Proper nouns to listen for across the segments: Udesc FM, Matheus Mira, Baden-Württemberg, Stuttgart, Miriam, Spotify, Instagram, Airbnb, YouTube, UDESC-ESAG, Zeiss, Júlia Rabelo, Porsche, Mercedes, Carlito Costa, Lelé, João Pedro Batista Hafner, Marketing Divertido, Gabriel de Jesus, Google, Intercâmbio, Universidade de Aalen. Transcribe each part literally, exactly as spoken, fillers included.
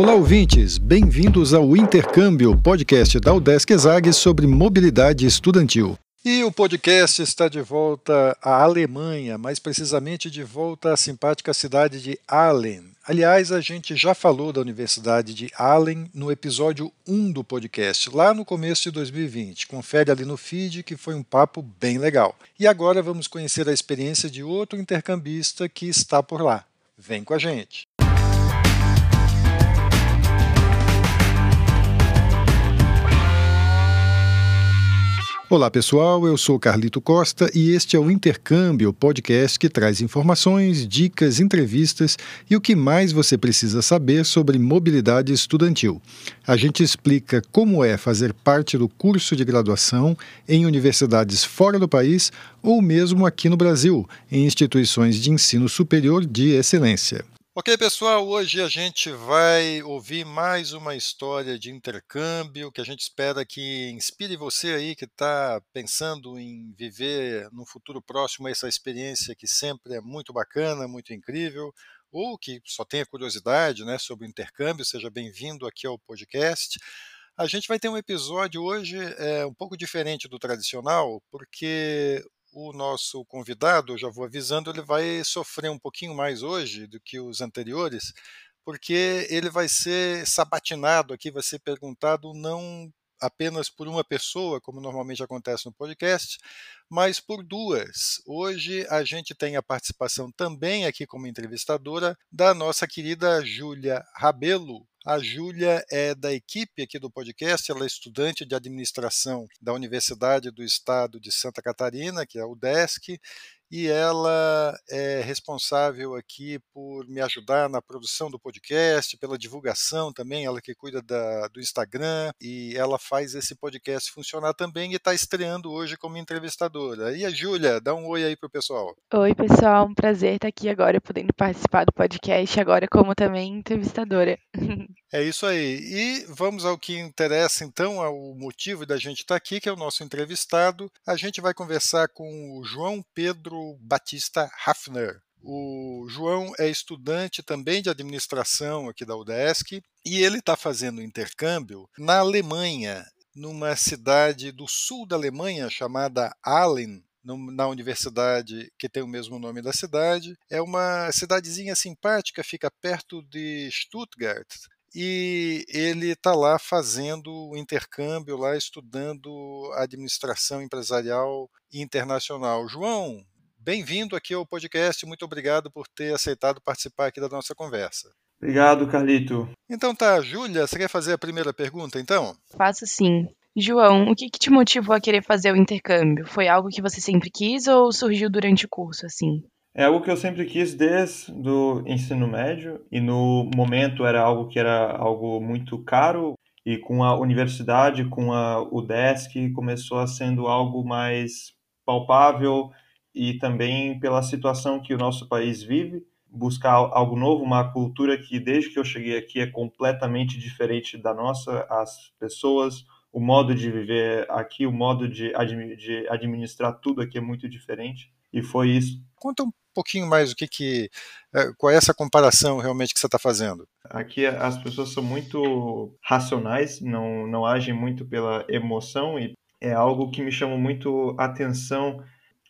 Olá, ouvintes! Bem-vindos ao Intercâmbio, podcast da UDESC-ESAG sobre mobilidade estudantil. E o podcast está de volta à Alemanha, mais precisamente de volta à simpática cidade de Aalen. Aliás, a gente já falou da Universidade de Aalen no episódio um do podcast, lá no começo de dois mil e vinte. Confere ali no feed que foi um papo bem legal. E agora vamos conhecer a experiência de outro intercambista que está por lá. Vem com a gente! Olá pessoal, eu sou Carlito Costa e este é o Intercâmbio, podcast que traz informações, dicas, entrevistas e o que mais você precisa saber sobre mobilidade estudantil. A gente explica como é fazer parte do curso de graduação em universidades fora do país ou mesmo aqui no Brasil, em instituições de ensino superior de excelência. Ok, pessoal, hoje a gente vai ouvir mais uma história de intercâmbio que a gente espera que inspire você aí que está pensando em viver no futuro próximo essa experiência que sempre é muito bacana, muito incrível, ou que só tenha curiosidade, né, sobre o intercâmbio. Seja bem-vindo aqui ao podcast. A gente vai ter um episódio hoje é, um pouco diferente do tradicional, porque o nosso convidado, eu já vou avisando, ele vai sofrer um pouquinho mais hoje do que os anteriores, porque ele vai ser sabatinado aqui, vai ser perguntado não apenas por uma pessoa, como normalmente acontece no podcast, mas por duas. Hoje a gente tem a participação também aqui como entrevistadora da nossa querida Júlia Rabelo. A Júlia é da equipe aqui do podcast, ela é estudante de administração da Universidade do Estado de Santa Catarina, que é a UDESC, e ela é responsável aqui por me ajudar na produção do podcast, pela divulgação também, ela que cuida da, do Instagram, e ela faz esse podcast funcionar também e está estreando hoje como entrevistadora. E a Júlia, dá um oi aí para o pessoal. Oi pessoal, um prazer estar aqui agora, podendo participar do podcast agora como também entrevistadora. É isso aí, e vamos ao que interessa então, ao motivo da gente estar aqui, que é o nosso entrevistado. A gente vai conversar com o João Pedro Batista Hafner. O João é estudante também de administração aqui da UDESC e ele está fazendo intercâmbio na Alemanha, numa cidade do sul da Alemanha chamada Aalen, na universidade que tem o mesmo nome da cidade. É uma cidadezinha simpática, fica perto de Stuttgart. E ele está lá fazendo o intercâmbio, lá estudando administração empresarial internacional. João, bem-vindo aqui ao podcast, muito obrigado por ter aceitado participar aqui da nossa conversa. Obrigado, Carlito. Então tá, Júlia, você quer fazer a primeira pergunta, então? Faço sim. João, o que, que te motivou a querer fazer o intercâmbio? Foi algo que você sempre quis ou surgiu durante o curso, assim? É algo que eu sempre quis desde o ensino médio e no momento era algo que era algo muito caro e com a universidade, com a UDESC, começou a sendo algo mais palpável e também pela situação que o nosso país vive, buscar algo novo, uma cultura que desde que eu cheguei aqui é completamente diferente da nossa, as pessoas, o modo de viver aqui, o modo de, admi- de administrar tudo aqui é muito diferente e foi isso. Conta um pouquinho mais o que que, qual é essa comparação realmente que você está fazendo. Aqui as pessoas são muito racionais, não, não agem muito pela emoção e é algo que me chama muito atenção,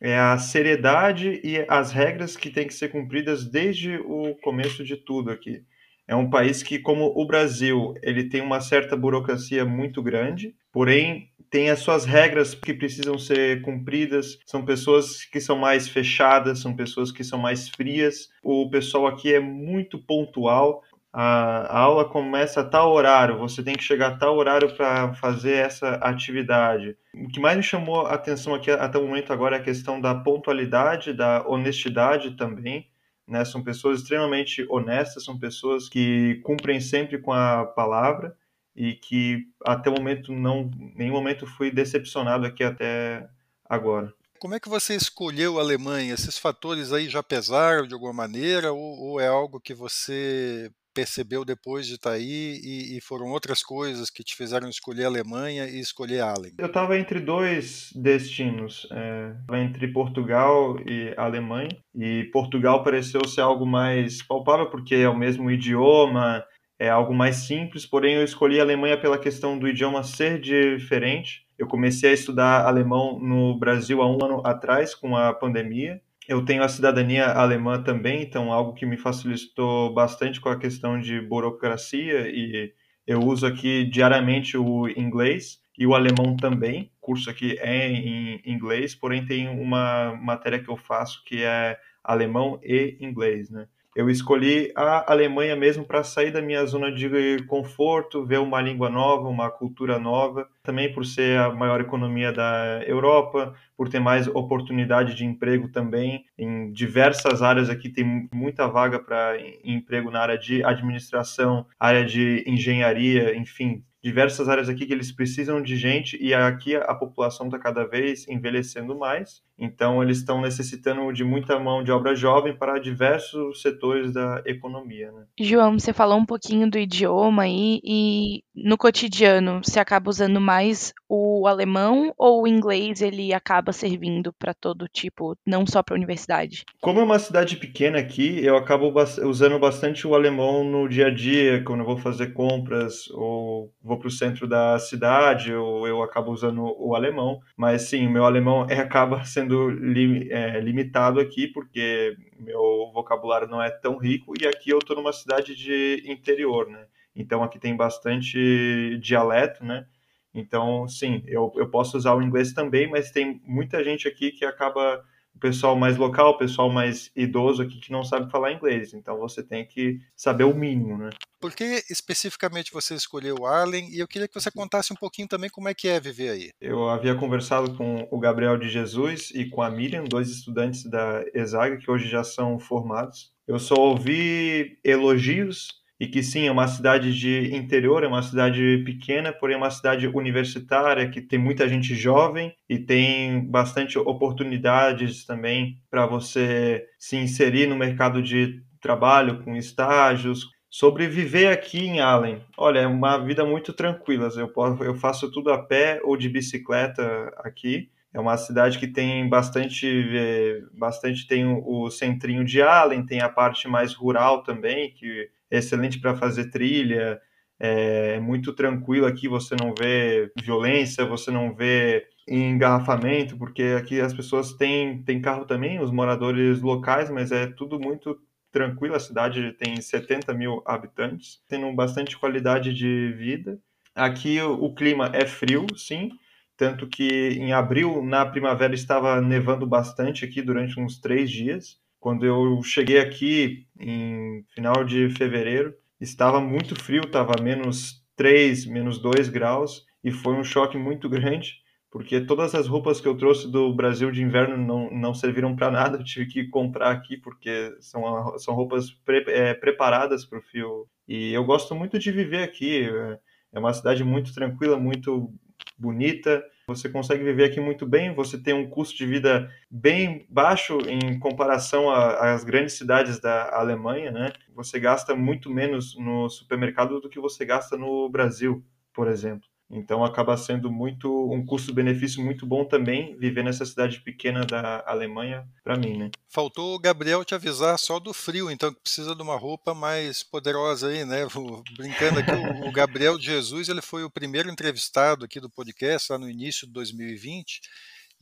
é a seriedade e as regras que têm que ser cumpridas desde o começo de tudo aqui. É um país que, como o Brasil, ele tem uma certa burocracia muito grande, porém tem as suas regras que precisam ser cumpridas, são pessoas que são mais fechadas, são pessoas que são mais frias, o pessoal aqui é muito pontual, a, a aula começa a tal horário, você tem que chegar a tal horário para fazer essa atividade. O que mais me chamou a atenção aqui até o momento agora é a questão da pontualidade, da honestidade também, né? São pessoas extremamente honestas, são pessoas que cumprem sempre com a palavra e que até o momento, não, nenhum momento fui decepcionado aqui até agora. Como é que você escolheu a Alemanha? Esses fatores aí já pesaram de alguma maneira ou, ou é algo que você percebeu depois de estar aí e, e foram outras coisas que te fizeram escolher a Alemanha e escolher Aalen? Eu estava entre dois destinos, é, entre Portugal e Alemanha, e Portugal pareceu ser algo mais palpável porque é o mesmo idioma, É algo mais simples, porém eu escolhi a Alemanha pela questão do idioma ser diferente. Eu comecei a estudar alemão no Brasil há um ano atrás, com a pandemia. Eu tenho a cidadania alemã também, então algo que me facilitou bastante com a questão de burocracia, e eu uso aqui diariamente o inglês e o alemão também. O curso aqui é em inglês, porém tem uma matéria que eu faço que é alemão e inglês, né? Eu escolhi a Alemanha mesmo para sair da minha zona de conforto, ver uma língua nova, uma cultura nova. Também por ser a maior economia da Europa, por ter mais oportunidade de emprego também. Em diversas áreas aqui tem muita vaga para emprego na área de administração, área de engenharia, enfim. Diversas áreas aqui que eles precisam de gente, e aqui a população está cada vez envelhecendo mais, então eles estão necessitando de muita mão de obra jovem para diversos setores da economia, né? João, você falou um pouquinho do idioma aí, e no cotidiano você acaba usando mais o alemão ou o inglês ele acaba servindo para todo tipo, não só para a universidade? Como é uma cidade pequena aqui, eu acabo usando bastante o alemão no dia a dia, quando eu vou fazer compras ou vou para o centro da cidade, eu, eu acabo usando o alemão, mas sim, o meu alemão é, acaba sendo li, é, limitado aqui, porque meu vocabulário não é tão rico, e aqui eu estou numa cidade de interior, né? Então aqui tem bastante dialeto, né? Então sim, eu, eu posso usar o inglês também, mas tem muita gente aqui que acaba, o pessoal mais local, o pessoal mais idoso aqui que não sabe falar inglês, então você tem que saber o mínimo, né? Por que especificamente você escolheu Aalen? E eu queria que você contasse um pouquinho também como é que é viver aí. Eu havia conversado com o Gabriel de Jesus e com a Miriam, dois estudantes da ESAG que hoje já são formados. Eu só ouvi elogios, e que sim, é uma cidade de interior, é uma cidade pequena, porém é uma cidade universitária, que tem muita gente jovem e tem bastante oportunidades também para você se inserir no mercado de trabalho, com estágios. Sobreviver aqui em Aalen, olha, é uma vida muito tranquila, eu, posso, eu faço tudo a pé ou de bicicleta aqui. É uma cidade que tem bastante, bastante tem o centrinho de Aalen, tem a parte mais rural também, que é excelente para fazer trilha, é muito tranquilo aqui, você não vê violência, você não vê engarrafamento, porque aqui as pessoas têm, têm carro também, os moradores locais, mas é tudo muito tranquilo, a cidade tem setenta mil habitantes, tendo bastante qualidade de vida. Aqui o clima é frio, sim, tanto que em abril, na primavera, estava nevando bastante aqui durante uns três dias. Quando eu cheguei aqui, em final de fevereiro, estava muito frio, estava menos três, menos dois graus, e foi um choque muito grande, porque todas as roupas que eu trouxe do Brasil de inverno não, não serviram para nada, eu tive que comprar aqui, porque são, são roupas pre, é, preparadas para o frio. E eu gosto muito de viver aqui, é uma cidade muito tranquila, muito bonita, você consegue viver aqui muito bem, você tem um custo de vida bem baixo em comparação às grandes cidades da Alemanha, né? Você gasta muito menos no supermercado do que você gasta no Brasil, por exemplo. Então acaba sendo muito um custo-benefício muito bom também viver nessa cidade pequena da Alemanha, para mim, né? Faltou o Gabriel te avisar só do frio, então que precisa de uma roupa mais poderosa aí, né? Brincando aqui, o Gabriel de Jesus, ele foi o primeiro entrevistado aqui do podcast lá no início de dois mil e vinte.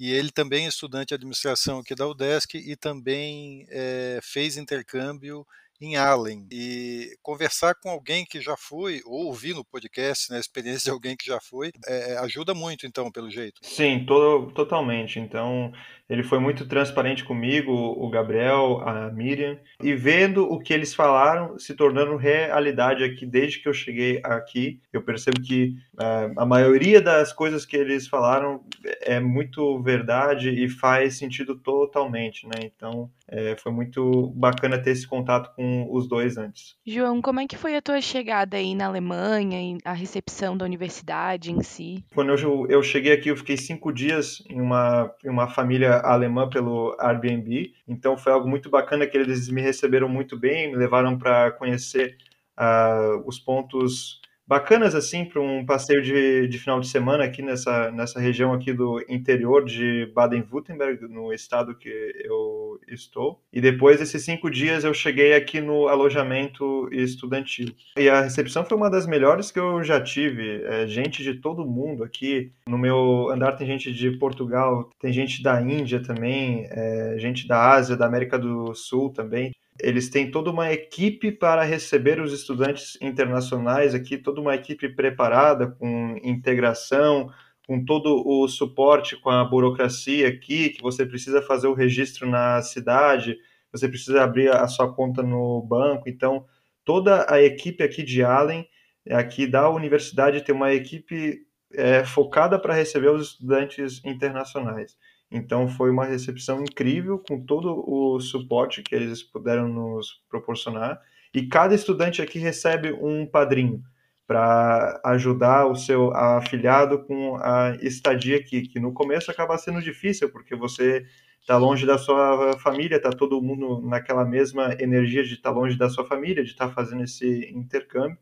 E ele também é estudante de administração aqui da UDESC e também é, fez intercâmbio em Aalen. E conversar com alguém que já foi, ou ouvir no podcast, né, a experiência de alguém que já foi, é, ajuda muito, então, pelo jeito. Sim, todo, totalmente. Então, ele foi muito transparente comigo, o Gabriel, a Miriam, e vendo o que eles falaram se tornando realidade aqui desde que eu cheguei aqui, eu percebo que uh, a maioria das coisas que eles falaram é muito verdade e faz sentido totalmente, né? Então, é, foi muito bacana ter esse contato com os dois antes. João, como é que foi a tua chegada aí na Alemanha e a recepção da universidade em si? Quando eu, eu cheguei aqui, eu fiquei cinco dias em uma, em uma família alemã pelo Airbnb, então foi algo muito bacana que eles me receberam muito bem, me levaram para conhecer uh, os pontos bacanas assim para um passeio de, de final de semana aqui nessa, nessa região aqui do interior de Baden-Württemberg, no estado que eu estou. E depois desses cinco dias eu cheguei aqui no alojamento estudantil. E a recepção foi uma das melhores que eu já tive. É, gente de todo mundo aqui. No meu andar tem gente de Portugal, tem gente da Índia também, é, gente da Ásia, da América do Sul também. Eles têm toda uma equipe para receber os estudantes internacionais aqui, toda uma equipe preparada, com integração, com todo o suporte com a burocracia aqui, que você precisa fazer o registro na cidade, você precisa abrir a sua conta no banco. Então, toda a equipe aqui de Aalen, aqui da universidade, tem uma equipe é, focada para receber os estudantes internacionais. Então, foi uma recepção incrível, com todo o suporte que eles puderam nos proporcionar. E cada estudante aqui recebe um padrinho para ajudar o seu afilhado com a estadia aqui, que no começo acaba sendo difícil, porque você está longe da sua família, está todo mundo naquela mesma energia de estar tá longe da sua família, de estar tá fazendo esse intercâmbio,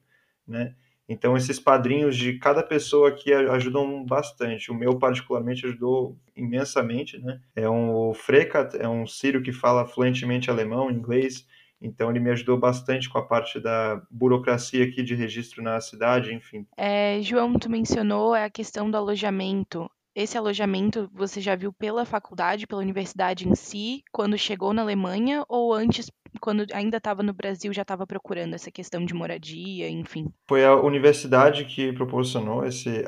né? Então, esses padrinhos de cada pessoa aqui ajudam bastante. O meu, particularmente, ajudou imensamente, né? É um Frekat, é um sírio que fala fluentemente alemão, inglês. Então, ele me ajudou bastante com a parte da burocracia aqui de registro na cidade, enfim. É, João, tu mencionou a questão do alojamento. Esse alojamento você já viu pela faculdade, pela universidade em si, quando chegou na Alemanha, ou antes, quando ainda estava no Brasil, já estava procurando essa questão de moradia, enfim? Foi a universidade que proporcionou esse,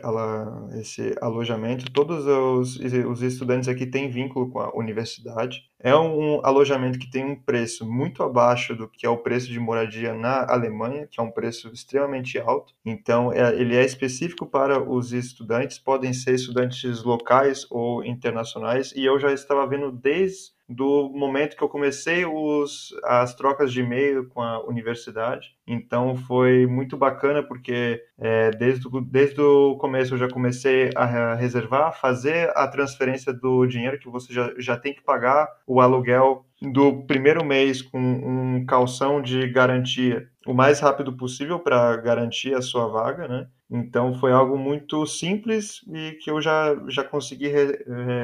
esse alojamento. Todos os, os estudantes aqui têm vínculo com a universidade. É um alojamento que tem um preço muito abaixo do que é o preço de moradia na Alemanha, que é um preço extremamente alto. Então, é, ele é específico para os estudantes, podem ser estudantes locais ou internacionais, e eu já estava vendo desde do momento que eu comecei os, as trocas de e-mail com a universidade. Então, foi muito bacana, porque é, desde, desde o começo eu já comecei a reservar, fazer a transferência do dinheiro, que você já, já tem que pagar o aluguel do primeiro mês com um calção de garantia o mais rápido possível para garantir a sua vaga, né? Então, foi algo muito simples e que eu já, já consegui re,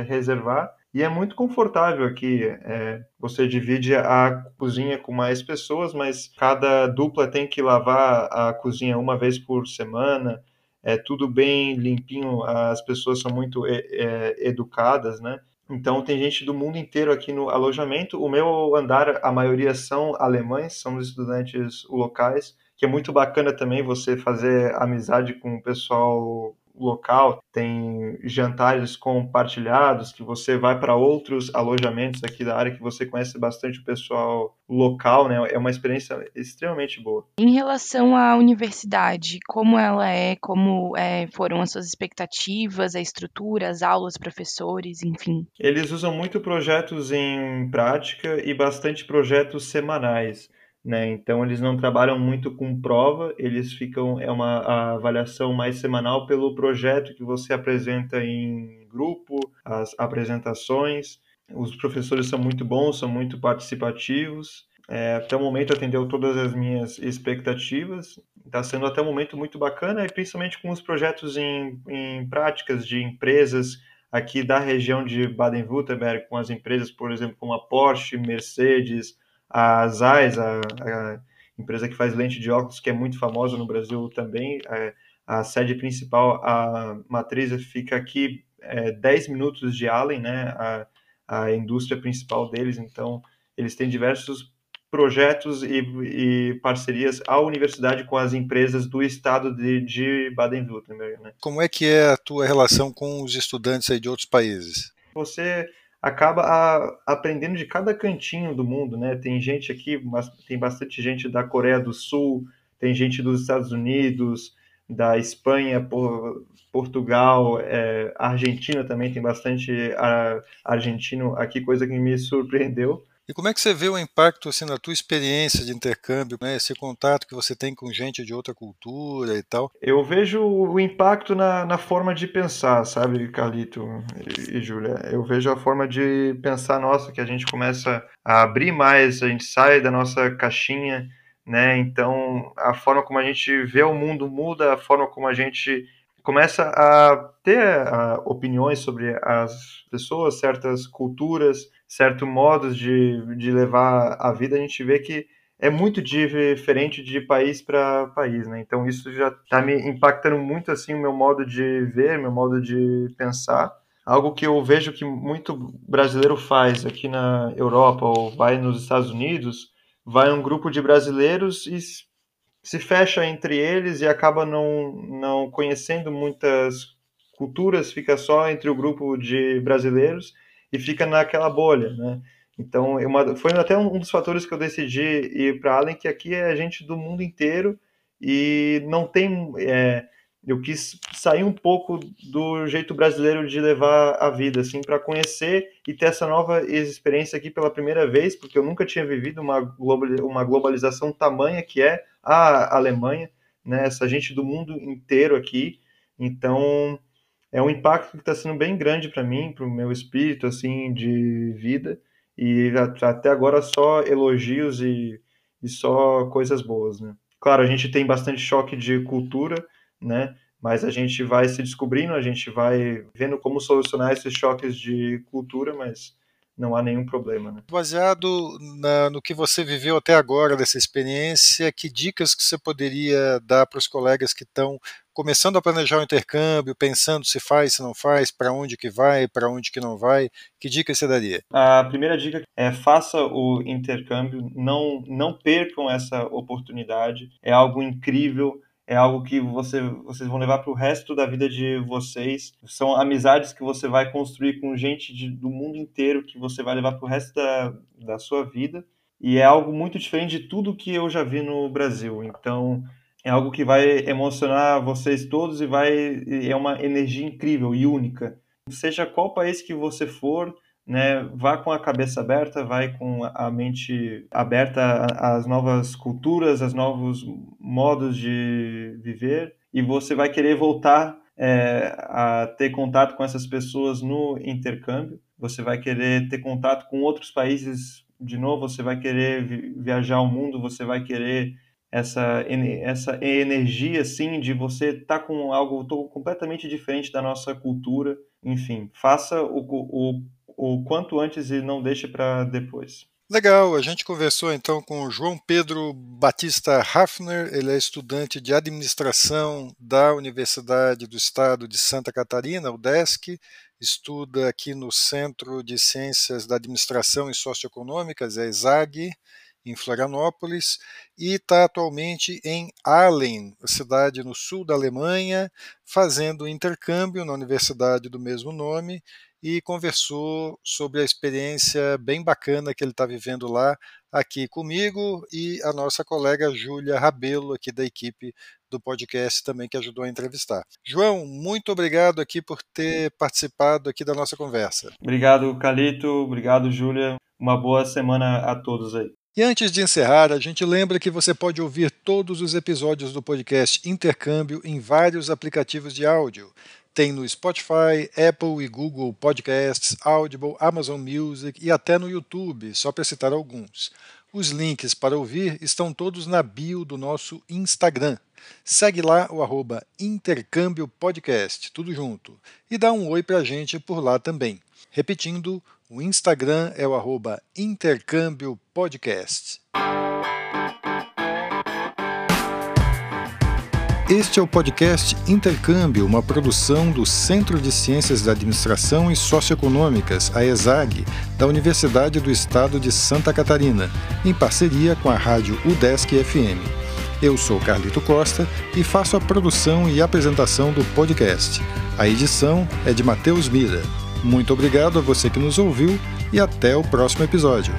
reservar. E é muito confortável aqui, é, você divide a cozinha com mais pessoas, mas cada dupla tem que lavar a cozinha uma vez por semana, é tudo bem limpinho, as pessoas são muito é, é, educadas, né? Então tem gente do mundo inteiro aqui no alojamento. O meu andar, a maioria são alemães, são estudantes locais, que é muito bacana também você fazer amizade com o pessoal local, tem jantares compartilhados, que você vai para outros alojamentos aqui da área que você conhece bastante o pessoal local, né? É uma experiência extremamente boa. Em relação à universidade, como ela é, como é, foram as suas expectativas, a estrutura, as aulas, professores, enfim? Eles usam muito projetos em prática e bastante projetos semanais, né? Então, eles não trabalham muito com prova, eles ficam, é uma avaliação mais semanal pelo projeto que você apresenta em grupo, as apresentações. Os professores são muito bons, são muito participativos. É, até o momento atendeu todas as minhas expectativas. Está sendo até o momento muito bacana, e principalmente com os projetos em, em práticas de empresas aqui da região de Baden-Württemberg, com as empresas, por exemplo, como a Porsche, Mercedes, a Zeiss, a, a empresa que faz lente de óculos, que é muito famosa no Brasil também. É, a sede principal, a matriz, fica aqui é, dez minutos de Aalen, né? A, a indústria principal deles. Então, eles têm diversos projetos e, e parcerias à universidade com as empresas do estado de, de Baden-Württemberg, né? Como é que é a tua relação com os estudantes aí de outros países? Você acaba a, aprendendo de cada cantinho do mundo, né? Tem gente aqui, mas tem bastante gente da Coreia do Sul, tem gente dos Estados Unidos, da Espanha, por, Portugal, é, Argentina também, tem bastante a, argentino aqui, coisa que me surpreendeu. E como é que você vê o impacto assim, na tua experiência de intercâmbio, né? Esse contato que você tem com gente de outra cultura e tal? Eu vejo o impacto na, na forma de pensar, sabe, Carlito e, e Júlia? Eu vejo a forma de pensar nossa, que a gente começa a abrir mais, a gente sai da nossa caixinha, né? Então, a forma como a gente vê o mundo muda, a forma como a gente começa a ter a, opiniões sobre as pessoas, certas culturas, certos modos de, de levar a vida, a gente vê que é muito diferente de país para país, né? Então, isso já está me impactando muito, assim, o meu modo de ver, meu modo de pensar. Algo que eu vejo que muito brasileiro faz aqui na Europa, ou vai nos Estados Unidos, vai um grupo de brasileiros e se fecha entre eles e acaba não, não conhecendo muitas culturas, fica só entre o grupo de brasileiros e fica naquela bolha, né? Então, uma, foi até um dos fatores que eu decidi ir para Aalen, que aqui é gente do mundo inteiro e não tem... É, eu quis sair um pouco do jeito brasileiro de levar a vida, assim, para conhecer e ter essa nova experiência aqui pela primeira vez, porque eu nunca tinha vivido uma uma globalização tamanha que é a Alemanha, né? Essa gente do mundo inteiro aqui. Então, é um impacto que está sendo bem grande para mim, para o meu espírito, assim, de vida. E até agora só elogios e, e só coisas boas, né? Claro, a gente tem bastante choque de cultura, né? Mas a gente vai se descobrindo, a gente vai vendo como solucionar esses choques de cultura, mas não há nenhum problema, né? Baseado na, no que você viveu até agora dessa experiência, que dicas que você poderia dar para os colegas que estão começando a planejar o intercâmbio, pensando se faz, se não faz, para onde que vai, para onde que não vai? Que dicas você daria? A primeira dica é: faça o intercâmbio, não, não percam essa oportunidade, é algo incrível. É algo que você, vocês vão levar para o resto da vida de vocês. São amizades que você vai construir com gente de, do mundo inteiro, que você vai levar para o resto da, da sua vida. E é algo muito diferente de tudo que eu já vi no Brasil. Então, é algo que vai emocionar vocês todos e vai, é uma energia incrível e única. Seja qual país que você for, né, vá com a cabeça aberta, vai com a mente aberta às novas culturas, aos novos modos de viver, e você vai querer voltar é, a ter contato com essas pessoas no intercâmbio, você vai querer ter contato com outros países de novo, você vai querer viajar ao mundo, você vai querer essa, essa energia, assim, de você estar tá com algo completamente diferente da nossa cultura. Enfim, faça o, o o quanto antes e não deixe para depois. Legal, a gente conversou então com o João Pedro Batista Hafner, ele é estudante de administração da Universidade do Estado de Santa Catarina, UDESC, estuda aqui no Centro de Ciências da Administração e Socioeconômicas, é ESAG, em Florianópolis, e está atualmente em Aalen, cidade no sul da Alemanha, fazendo intercâmbio na universidade do mesmo nome, e conversou sobre a experiência bem bacana que ele está vivendo lá, aqui comigo, e a nossa colega Júlia Rabelo, aqui da equipe do podcast também, que ajudou a entrevistar. João, muito obrigado aqui por ter participado aqui da nossa conversa. Obrigado, Carlito. Obrigado, Júlia. Uma boa semana a todos aí. E antes de encerrar, a gente lembra que você pode ouvir todos os episódios do podcast Intercâmbio em vários aplicativos de áudio. Tem no Spotify, Apple e Google Podcasts, Audible, Amazon Music e até no YouTube, só para citar alguns. Os links para ouvir estão todos na bio do nosso Instagram. Segue lá o arroba Intercâmbio Podcast, tudo junto. E dá um oi para a gente por lá também. Repetindo, o Instagram é o arroba Intercâmbio Podcast. Este é o podcast Intercâmbio, uma produção do Centro de Ciências da Administração e Socioeconômicas, a ESAG, da Universidade do Estado de Santa Catarina, em parceria com a rádio UDESC F M. Eu sou Carlito Costa e faço a produção e apresentação do podcast. A edição é de Matheus Mira. Muito obrigado a você que nos ouviu e até o próximo episódio.